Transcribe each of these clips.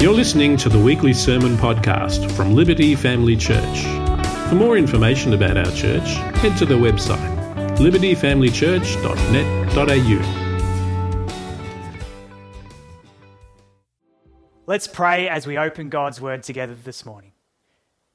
You're listening to the weekly sermon podcast from Liberty Family Church. For more information about our church, head to the website libertyfamilychurch.net.au. Let's pray as we open God's word together this morning.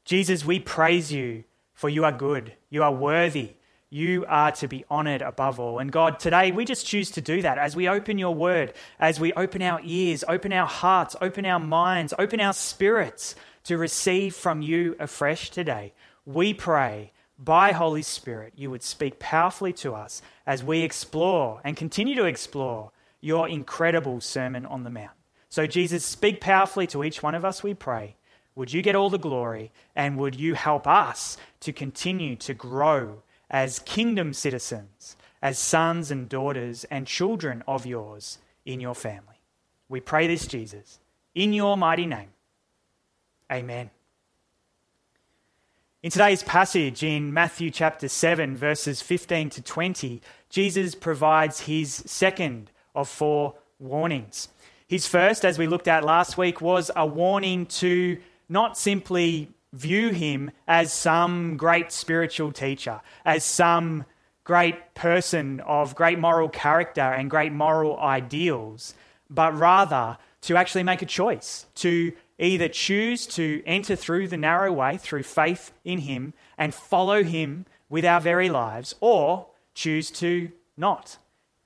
Jesus, we praise you, for you are good, you are worthy, you are to be honoured above all. And God, today we just choose to do that as we open your word, as we open our ears, open our hearts, open our minds, open our spirits to receive from you afresh today. We pray by Holy Spirit you would speak powerfully to us as we explore and continue to explore your incredible Sermon on the Mount. So Jesus, speak powerfully to each one of us, we pray. Would you get all the glory, and would you help us to continue to grow as kingdom citizens, as sons and daughters and children of yours in your family. We pray this, Jesus, in your mighty name. Amen. In today's passage in Matthew chapter 7, verses 15 to 20, Jesus provides his second of four warnings. His first, as we looked at last week, was a warning to not simply view him as some great spiritual teacher, as some great person of great moral character and great moral ideals, but rather to actually make a choice, to either choose to enter through the narrow way, through faith in him, and follow him with our very lives, or choose to not.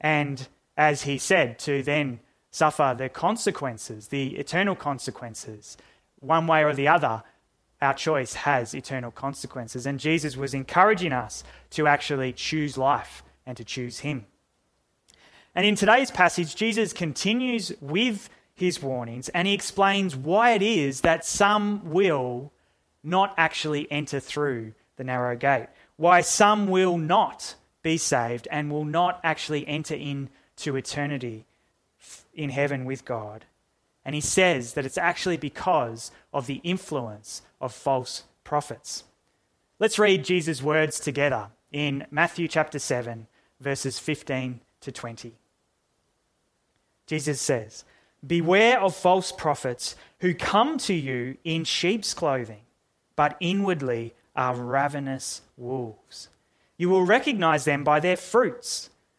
And as he said, to then suffer the consequences, the eternal consequences, one way or the other. Our choice has eternal consequences. And Jesus was encouraging us to actually choose life and to choose him. And in today's passage, Jesus continues with his warnings and he explains why it is that some will not actually enter through the narrow gate, why some will not be saved and will not actually enter into eternity in heaven with God. And he says that it's actually because of the influence of false prophets. Let's read Jesus' words together in Matthew chapter 7, verses 15 to 20. Jesus says, "Beware of false prophets who come to you in sheep's clothing, but inwardly are ravenous wolves. You will recognize them by their fruits.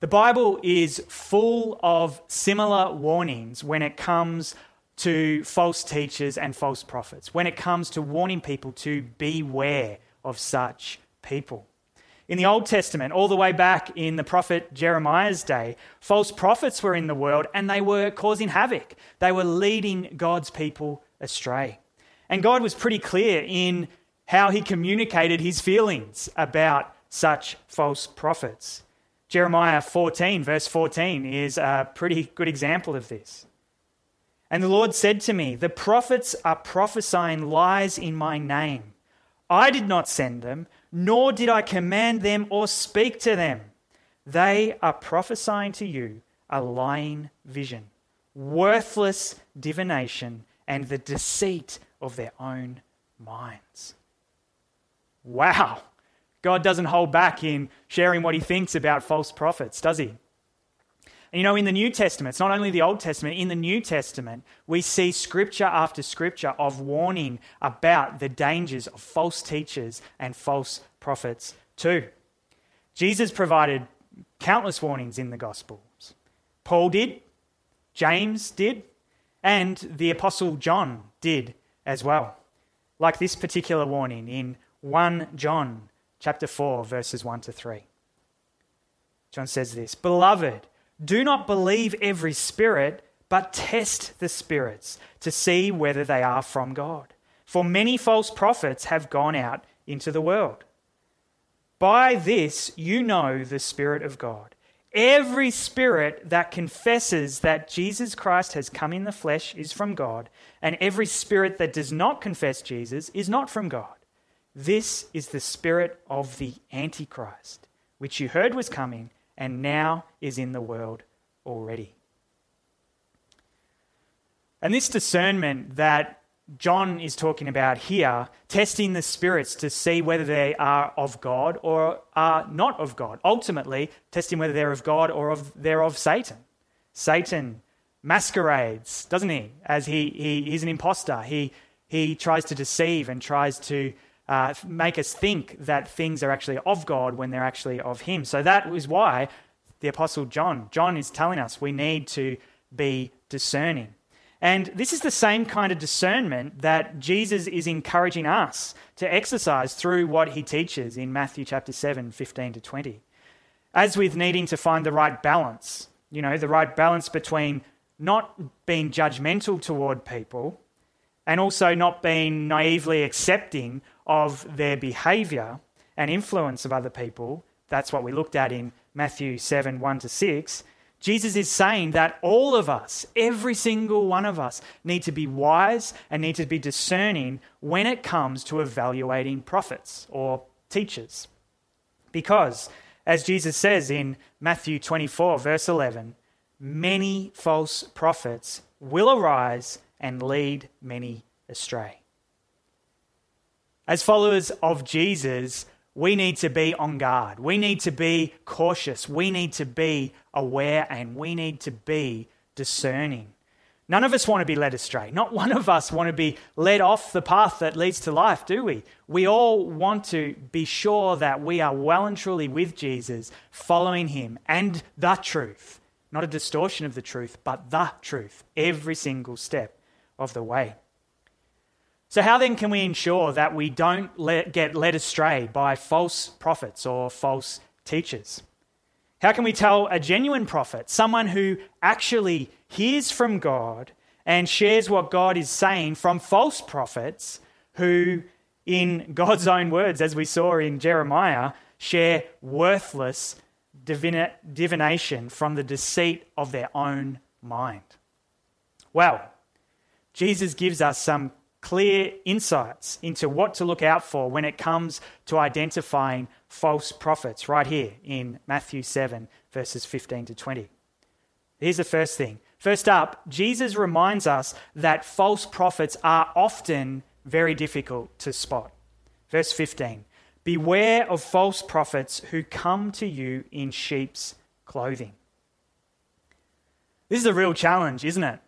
The Bible is full of similar warnings when it comes to false teachers and false prophets, when it comes to warning people to beware of such people. In the Old Testament, all the way back in the prophet Jeremiah's day, false prophets were in the world and they were causing havoc. They were leading God's people astray. And God was pretty clear in how he communicated his feelings about such false prophets. Jeremiah 14, verse 14, is a pretty good example of this. "And the Lord said to me, the prophets are prophesying lies in my name. I did not send them, nor did I command them or speak to them. They are prophesying to you a lying vision, worthless divination, and the deceit of their own minds." Wow. God doesn't hold back in sharing what he thinks about false prophets, does he? And you know, in the New Testament, it's not only the Old Testament, in the New Testament, we see scripture after scripture of warning about the dangers of false teachers and false prophets too. Jesus provided countless warnings in the Gospels. Paul did, James did, and the Apostle John did as well. Like this particular warning in 1 John Chapter 4, verses 1 to 3. John says this, "Beloved, do not believe every spirit, but test the spirits to see whether they are from God. For many false prophets have gone out into the world. By this you know the Spirit of God. Every spirit that confesses that Jesus Christ has come in the flesh is from God, and every spirit that does not confess Jesus is not from God. This is the spirit of the Antichrist, which you heard was coming and now is in the world already. And this discernment that John is talking about here, testing the spirits to see whether they are of God or are not of God. Ultimately, testing whether they're of God or they're of Satan. Satan masquerades, doesn't he? As he's an imposter. He tries to deceive and tries to make us think that things are actually of God when they're actually of him. So that is why the Apostle John is telling us we need to be discerning. And this is the same kind of discernment that Jesus is encouraging us to exercise through what he teaches in Matthew chapter 7, 15 to 20. As with needing to find the right balance, the right balance between not being judgmental toward people and also not being naively accepting of their behavior and influence of other people. That's what we looked at in Matthew 7, 1 to 6. Jesus is saying that all of us, every single one of us, need to be wise and need to be discerning when it comes to evaluating prophets or teachers. Because, as Jesus says in Matthew 24, verse 11, many false prophets will arise and lead many astray. As followers of Jesus, we need to be on guard. We need to be cautious. We need to be aware and we need to be discerning. None of us want to be led astray. Not one of us want to be led off the path that leads to life, do we? We all want to be sure that we are well and truly with Jesus, following him and the truth. Not a distortion of the truth, but the truth, every single step of the way. So how then can we ensure that we don't get led astray by false prophets or false teachers? How can we tell a genuine prophet, someone who actually hears from God and shares what God is saying, from false prophets who, in God's own words, as we saw in Jeremiah, share worthless divination from the deceit of their own mind? Well, Jesus gives us some clear insights into what to look out for when it comes to identifying false prophets right here in Matthew 7, verses 15 to 20. Here's the first thing. First up, Jesus reminds us that false prophets are often very difficult to spot. Verse 15, beware of false prophets who come to you in sheep's clothing. This is a real challenge, isn't it?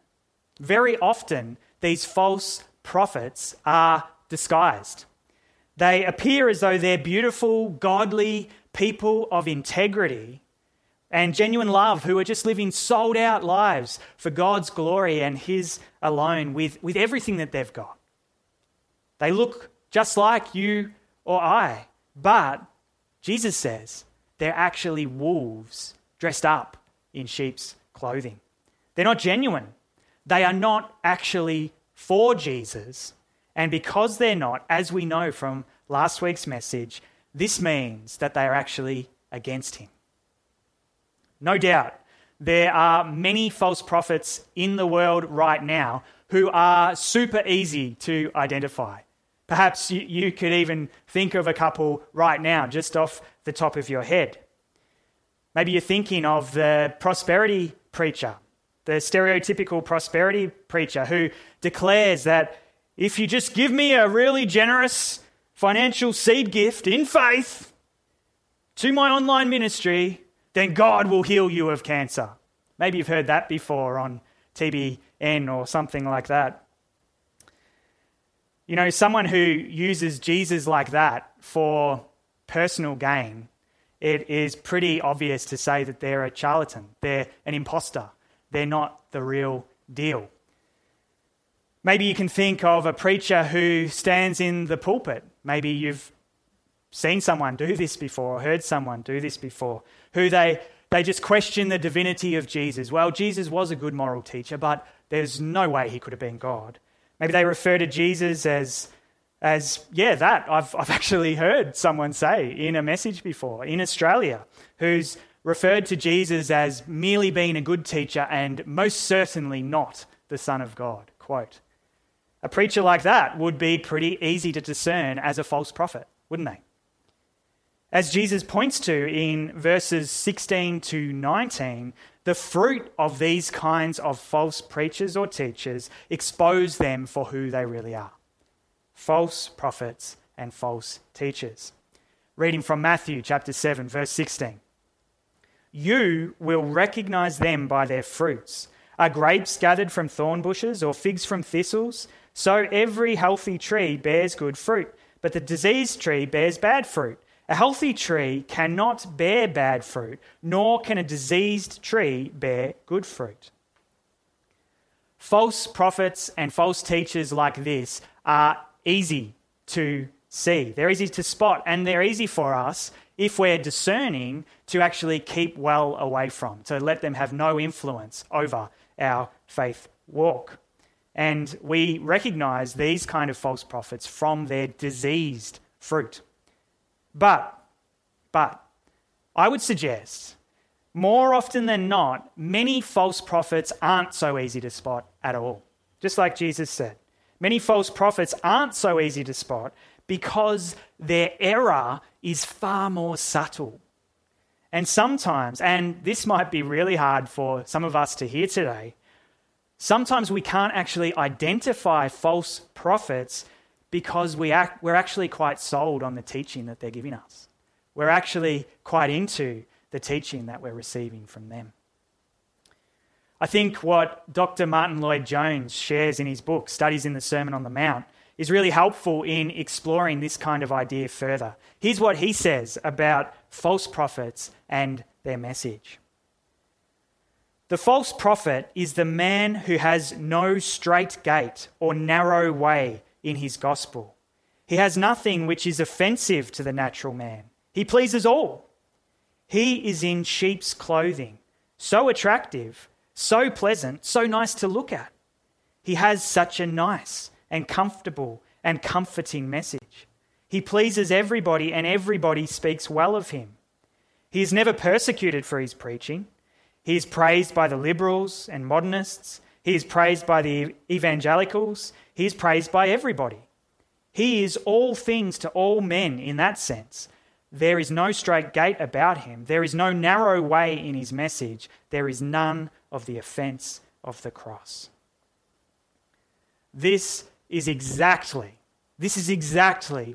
Very often, these false prophets are disguised. They appear as though they're beautiful, godly people of integrity and genuine love who are just living sold out lives for God's glory and his alone with everything that they've got. They look just like you or I, but Jesus says they're actually wolves dressed up in sheep's clothing. They're not genuine. They are not actually for Jesus, and because they're not, as we know from last week's message, this means that they are actually against him. No doubt, there are many false prophets in the world right now who are super easy to identify. Perhaps you could even think of a couple right now, just off the top of your head. Maybe you're thinking of the prosperity preacher, the stereotypical prosperity preacher who declares that if you just give me a really generous financial seed gift in faith to my online ministry, then God will heal you of cancer. Maybe you've heard that before on TBN or something like that. Someone who uses Jesus like that for personal gain, it is pretty obvious to say that they're a charlatan, they're an imposter. They're not the real deal. Maybe you can think of a preacher who stands in the pulpit. Maybe you've seen someone do this before or heard someone do this before, who they just question the divinity of Jesus. Well, Jesus was a good moral teacher, but there's no way he could have been God. Maybe they refer to Jesus as I've actually heard someone say in a message before in Australia, who's referred to Jesus as merely being a good teacher and most certainly not the Son of God. Quote, a preacher like that would be pretty easy to discern as a false prophet, wouldn't they? As Jesus points to in verses 16 to 19, the fruit of these kinds of false preachers or teachers expose them for who they really are. False prophets and false teachers. Reading from Matthew chapter 7, verse 16. You will recognize them by their fruits. Are grapes gathered from thorn bushes or figs from thistles? So every healthy tree bears good fruit, but the diseased tree bears bad fruit. A healthy tree cannot bear bad fruit, nor can a diseased tree bear good fruit. False prophets and false teachers like this are easy to see. They're easy to spot, and they're easy for us, if we're discerning, to actually keep well away from, to let them have no influence over our faith walk. And we recognize these kind of false prophets from their diseased fruit. But I would suggest more often than not, many false prophets aren't so easy to spot at all. Just like Jesus said, many false prophets aren't so easy to spot because their error is far more subtle. And sometimes, and this might be really hard for some of us to hear today, sometimes we can't actually identify false prophets because we're actually quite sold on the teaching that they're giving us. We're actually quite into the teaching that we're receiving from them. I think what Dr. Martin Lloyd-Jones shares in his book, Studies in the Sermon on the Mount, is really helpful in exploring this kind of idea further. Here's what he says about false prophets and their message. The false prophet is the man who has no straight gate or narrow way in his gospel. He has nothing which is offensive to the natural man. He pleases all. He is in sheep's clothing, so attractive, so pleasant, so nice to look at. He has such a nice and comfortable and comforting message. He pleases everybody and everybody speaks well of him. He is never persecuted for his preaching. He is praised by the liberals and modernists. He is praised by the evangelicals. He is praised by everybody. He is all things to all men in that sense. There is no straight gate about him. There is no narrow way in his message. There is none of the offense of the cross. This is exactly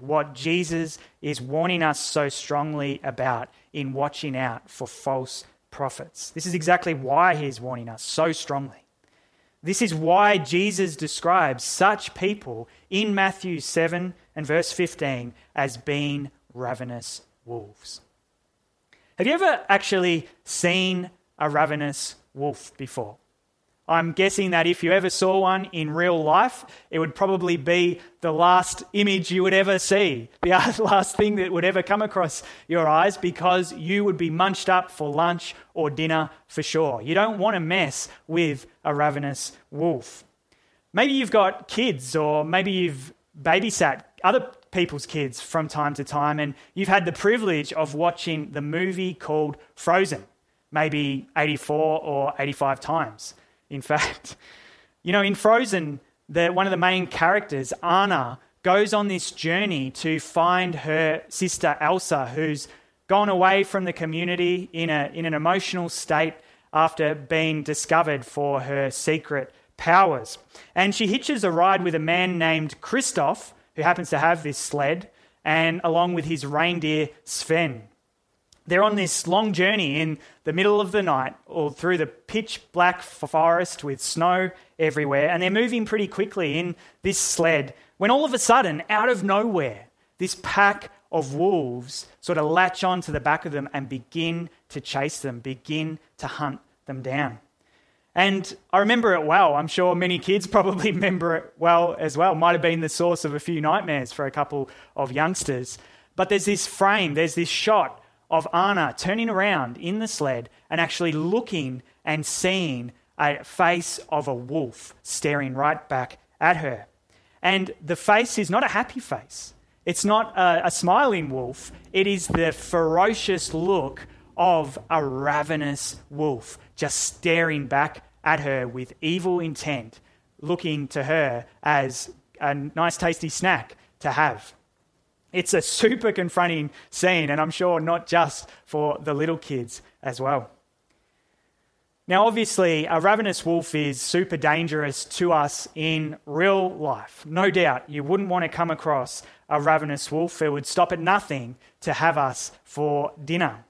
what Jesus is warning us so strongly about in watching out for false prophets. This is exactly why he's warning us so strongly. This is why Jesus describes such people in Matthew 7 and verse 15 as being ravenous wolves. Have you ever actually seen a ravenous wolf before? I'm guessing that if you ever saw one in real life, it would probably be the last image you would ever see, the last thing that would ever come across your eyes, because you would be munched up for lunch or dinner for sure. You don't want to mess with a ravenous wolf. Maybe you've got kids, or maybe you've babysat other people's kids from time to time, and you've had the privilege of watching the movie called Frozen, maybe 84 or 85 times. In fact, you know, in Frozen, one of the main characters, Anna, goes on this journey to find her sister Elsa, who's gone away from the community in an emotional state after being discovered for her secret powers. And she hitches a ride with a man named Kristoff, who happens to have this sled, and along with his reindeer, Sven. They're on this long journey in the middle of the night or through the pitch black forest with snow everywhere, and they're moving pretty quickly in this sled when all of a sudden, out of nowhere, this pack of wolves sort of latch onto the back of them and begin to chase them, begin to hunt them down. And I remember it well. I'm sure many kids probably remember it well as well. Might have been the source of a few nightmares for a couple of youngsters. But there's this shot of Anna turning around in the sled and actually looking and seeing a face of a wolf staring right back at her. And the face is not a happy face. It's not a smiling wolf. It is the ferocious look of a ravenous wolf just staring back at her with evil intent, looking to her as a nice tasty snack to have. It's a super confronting scene, and I'm sure not just for the little kids as well. Now, obviously, a ravenous wolf is super dangerous to us in real life. No doubt, you wouldn't want to come across a ravenous wolf. It would stop at nothing to have us for dinner.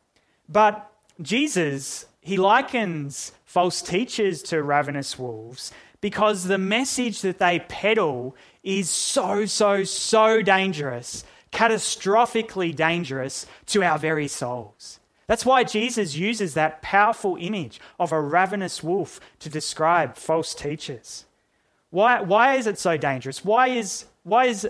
But Jesus, he likens false teachers to ravenous wolves because the message that they peddle is so dangerous, catastrophically dangerous to our very souls. That's why Jesus uses that powerful image of a ravenous wolf to describe false teachers. Why is it so dangerous? Why is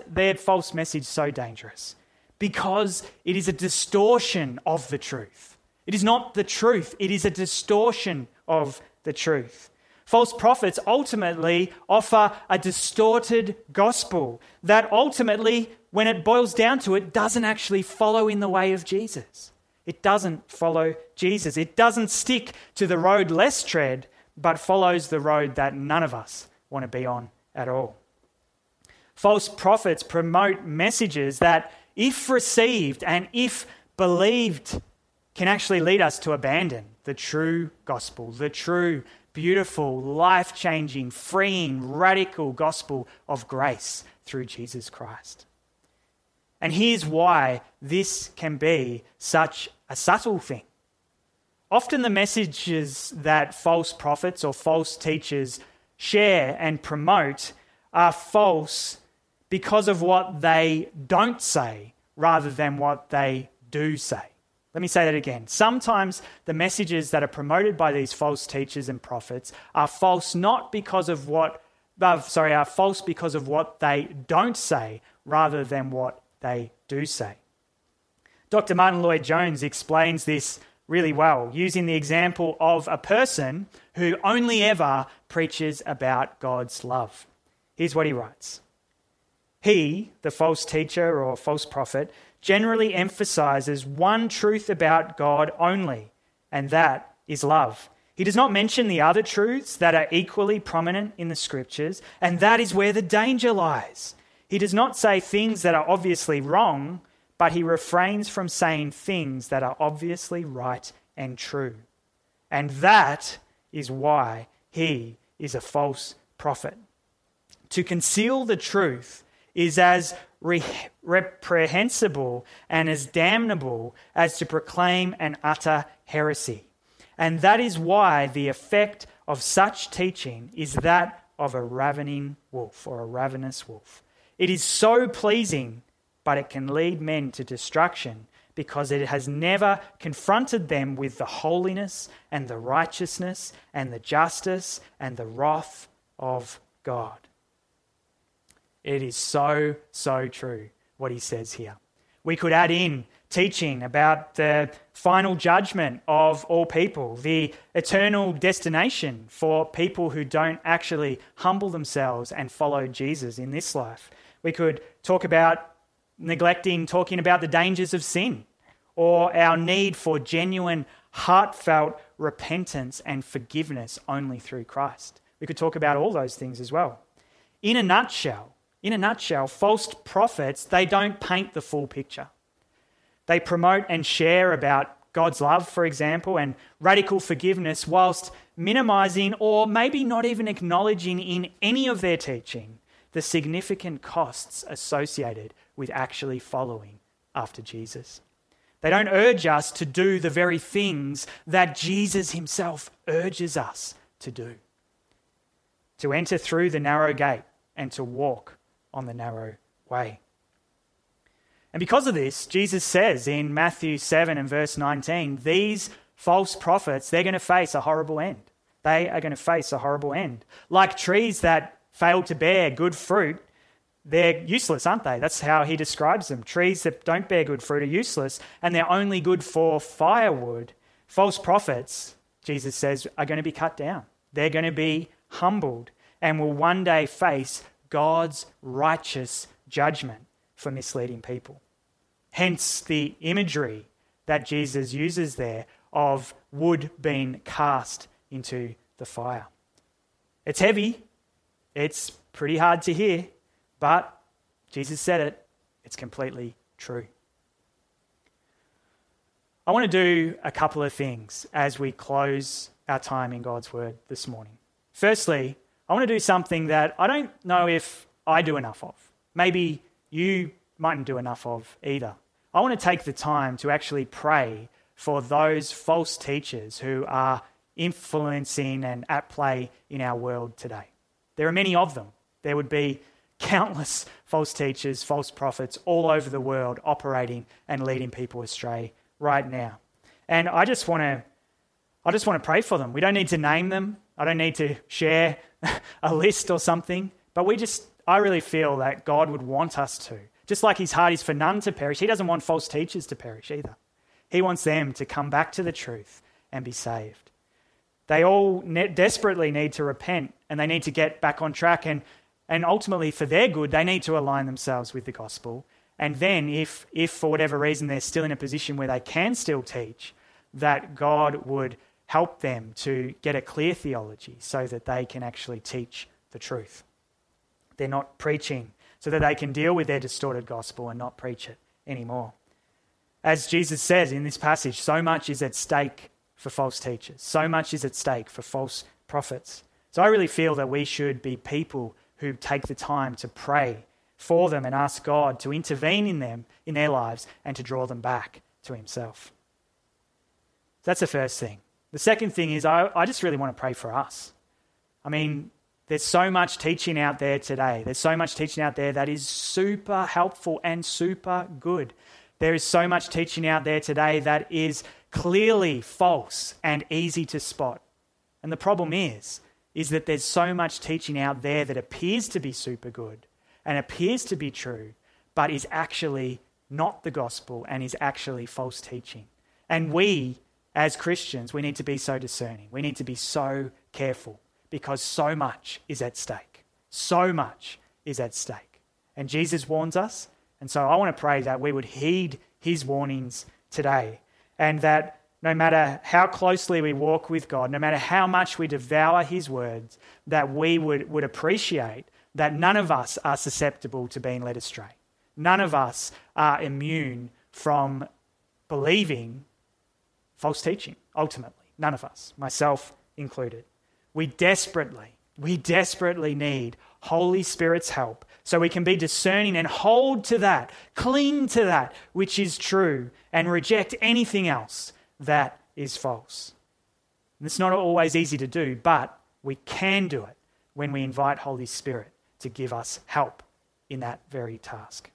their false message so dangerous? Because it is a distortion of the truth. It is not the truth. It is a distortion of the truth. False prophets ultimately offer a distorted gospel that ultimately, when it boils down to it, doesn't actually follow in the way of Jesus. It doesn't follow Jesus. It doesn't stick to the road less tread, but follows the road that none of us want to be on at all. False prophets promote messages that, if received and if believed, can actually lead us to abandon the true gospel, the true, beautiful, life-changing, freeing, radical gospel of grace through Jesus Christ. And here's why this can be such a subtle thing. Often the messages that false prophets or false teachers share and promote are false because of what they don't say rather than what they do say. Let me say that again. Sometimes the messages that are promoted by these false teachers and prophets are false because of what they don't say rather than what they do say. Dr. Martin Lloyd-Jones explains this really well, using the example of a person who only ever preaches about God's love. Here's what he writes. He, the false teacher or false prophet, generally emphasizes one truth about God only, and that is love. He does not mention the other truths that are equally prominent in the scriptures, and that is where the danger lies. He does not say things that are obviously wrong, but he refrains from saying things that are obviously right and true. And that is why he is a false prophet. To conceal the truth is as reprehensible and as damnable as to proclaim and utter heresy. And that is why the effect of such teaching is that of a ravening wolf or a ravenous wolf. It is so pleasing, but it can lead men to destruction because it has never confronted them with the holiness and the righteousness and the justice and the wrath of God. It is so true what he says here. We could add in teaching about the final judgment of all people, the eternal destination for people who don't actually humble themselves and follow Jesus in this life. We could talk about talking about the dangers of sin or our need for genuine, heartfelt repentance and forgiveness only through Christ. We could talk about all those things as well. In a nutshell, false prophets, they don't paint the full picture. They promote and share about God's love, for example, and radical forgiveness whilst minimizing or maybe not even acknowledging in any of their teaching the significant costs associated with actually following after Jesus. They don't urge us to do the very things that Jesus himself urges us to do, to enter through the narrow gate and to walk on the narrow way. And because of this, Jesus says in Matthew 7 and verse 19, these false prophets, they're going to face a horrible end. They are going to face a horrible end. Like trees that fail to bear good fruit, they're useless, aren't they? That's how he describes them. Trees that don't bear good fruit are useless, and they're only good for firewood. False prophets, Jesus says, are going to be cut down. They're going to be humbled and will one day face God's righteous judgment for misleading people. Hence the imagery that Jesus uses there of wood being cast into the fire. It's heavy. It's pretty hard to hear, but Jesus said it. It's completely true. I want to do a couple of things as we close our time in God's Word this morning. Firstly, I want to do something that I don't know if I do enough of. Maybe you mightn't do enough of either. I want to take the time to actually pray for those false teachers who are influencing and at play in our world today. There are many of them. There would be countless false teachers, false prophets all over the world operating and leading people astray right now. And I just want to pray for them. We don't need to name them. I don't need to share a list or something, but I really feel that God would want us to. Just like his heart is for none to perish, he doesn't want false teachers to perish either. He wants them to come back to the truth and be saved. They all desperately need to repent, and they need to get back on track, and ultimately for their good, they need to align themselves with the gospel. And then if for whatever reason they're still in a position where they can still teach, that God would help them to get a clear theology so that they can actually teach the truth. They're not preaching so that they can deal with their distorted gospel and not preach it anymore. As Jesus says in this passage, so much is at stake for false teachers. So much is at stake for false prophets. So I really feel that we should be people who take the time to pray for them and ask God to intervene in them, in their lives, and to draw them back to himself. That's the first thing. The second thing is I just really want to pray for us. I mean, there's so much teaching out there today. There's so much teaching out there that is super helpful and super good. There is so much teaching out there today that is clearly false and easy to spot. And the problem is that there's so much teaching out there that appears to be super good and appears to be true, but is actually not the gospel and is actually false teaching. And we, as Christians, we need to be so discerning. We need to be so careful because so much is at stake. So much is at stake. And Jesus warns us. And so I want to pray that we would heed his warnings today, and that no matter how closely we walk with God, no matter how much we devour his words, that we would appreciate that none of us are susceptible to being led astray. None of us are immune from believing false teaching, ultimately. None of us, myself included. We desperately need Holy Spirit's help so we can be discerning and hold to that, cling to that which is true, and reject anything else that is false. And it's not always easy to do, but we can do it when we invite Holy Spirit to give us help in that very task.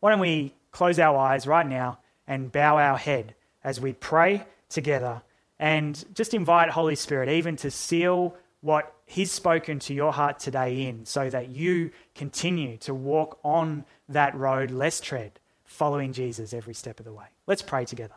Why don't we close our eyes right now and bow our head as we pray together and just invite Holy Spirit even to seal what he's spoken to your heart today in, so that you continue to walk on that road less tread, following Jesus every step of the way. Let's pray together.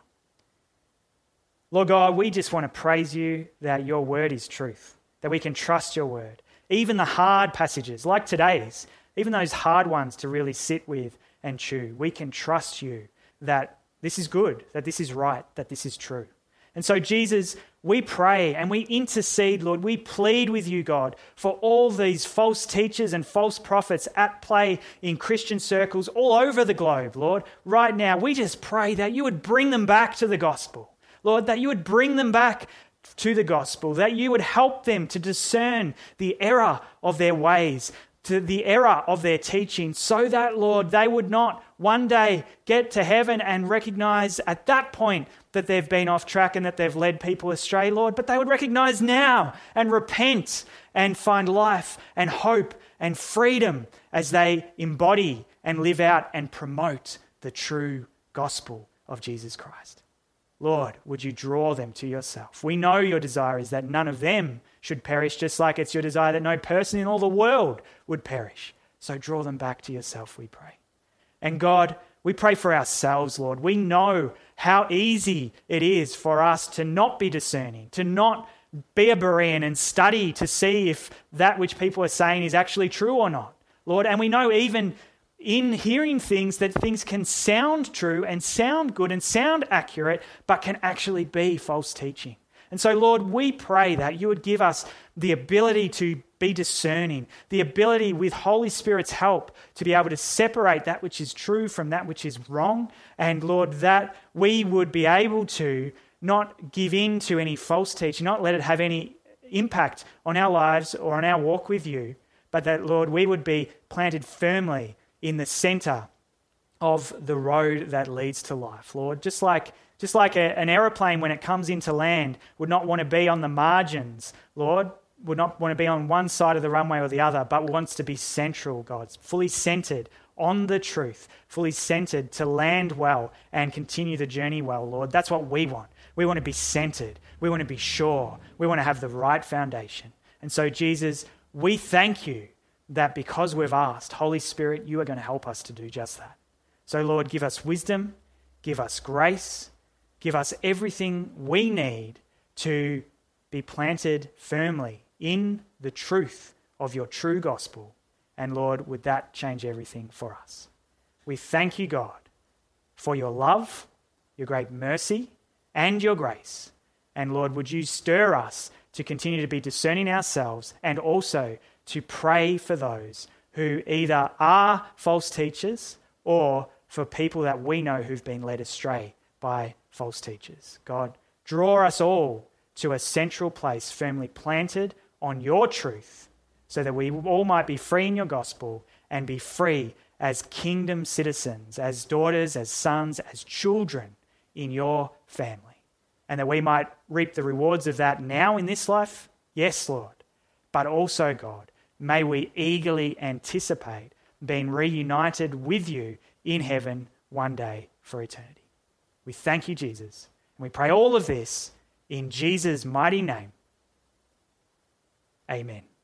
Lord God, we just want to praise you that your word is truth, that we can trust your word. Even the hard passages like today's, even those hard ones to really sit with and chew, we can trust you that this is good, that this is right, that this is true. And so, Jesus, we pray and we intercede, Lord. We plead with you, God, for all these false teachers and false prophets at play in Christian circles all over the globe, Lord. Right now, we just pray that you would bring them back to the gospel, Lord, that you would bring them back to the gospel, that you would help them to discern the error of their ways, to the error of their teaching, so that, Lord, they would not one day get to heaven and recognize at that point that they've been off track and that they've led people astray, Lord, but they would recognize now and repent and find life and hope and freedom as they embody and live out and promote the true gospel of Jesus Christ. Lord, would you draw them to yourself? We know your desire is that none of them should perish, just like it's your desire that no person in all the world would perish. So draw them back to yourself, we pray. And God, we pray for ourselves, Lord. We know how easy it is for us to not be discerning, to not be a Berean and study to see if that which people are saying is actually true or not, Lord. And we know even in hearing things, that things can sound true and sound good and sound accurate, but can actually be false teaching. And so, Lord, we pray that you would give us the ability to be discerning, the ability with Holy Spirit's help to be able to separate that which is true from that which is wrong. And Lord, that we would be able to not give in to any false teaching, not let it have any impact on our lives or on our walk with you, but that, Lord, we would be planted firmly in the center of the road that leads to life, Lord. Just like an aeroplane, when it comes into land, would not want to be on the margins, Lord, would not want to be on one side of the runway or the other, but wants to be central, God, fully centered on the truth, fully centered to land well and continue the journey well, Lord. That's what we want. We want to be centered. We want to be sure. We want to have the right foundation. And so, Jesus, we thank you that because we've asked, Holy Spirit, you are going to help us to do just that. So, Lord, give us wisdom, give us grace, give us everything we need to be planted firmly in the truth of your true gospel. And Lord, would that change everything for us? We thank you, God, for your love, your great mercy, and your grace. And Lord, would you stir us to continue to be discerning ourselves and also to pray for those who either are false teachers or for people that we know who've been led astray by false teachers. God, draw us all to a central place firmly planted on your truth so that we all might be free in your gospel and be free as kingdom citizens, as daughters, as sons, as children in your family. And that we might reap the rewards of that now in this life, yes, Lord, but also, God, may we eagerly anticipate being reunited with you in heaven one day for eternity. We thank you, Jesus, and we pray all of this in Jesus' mighty name. Amen.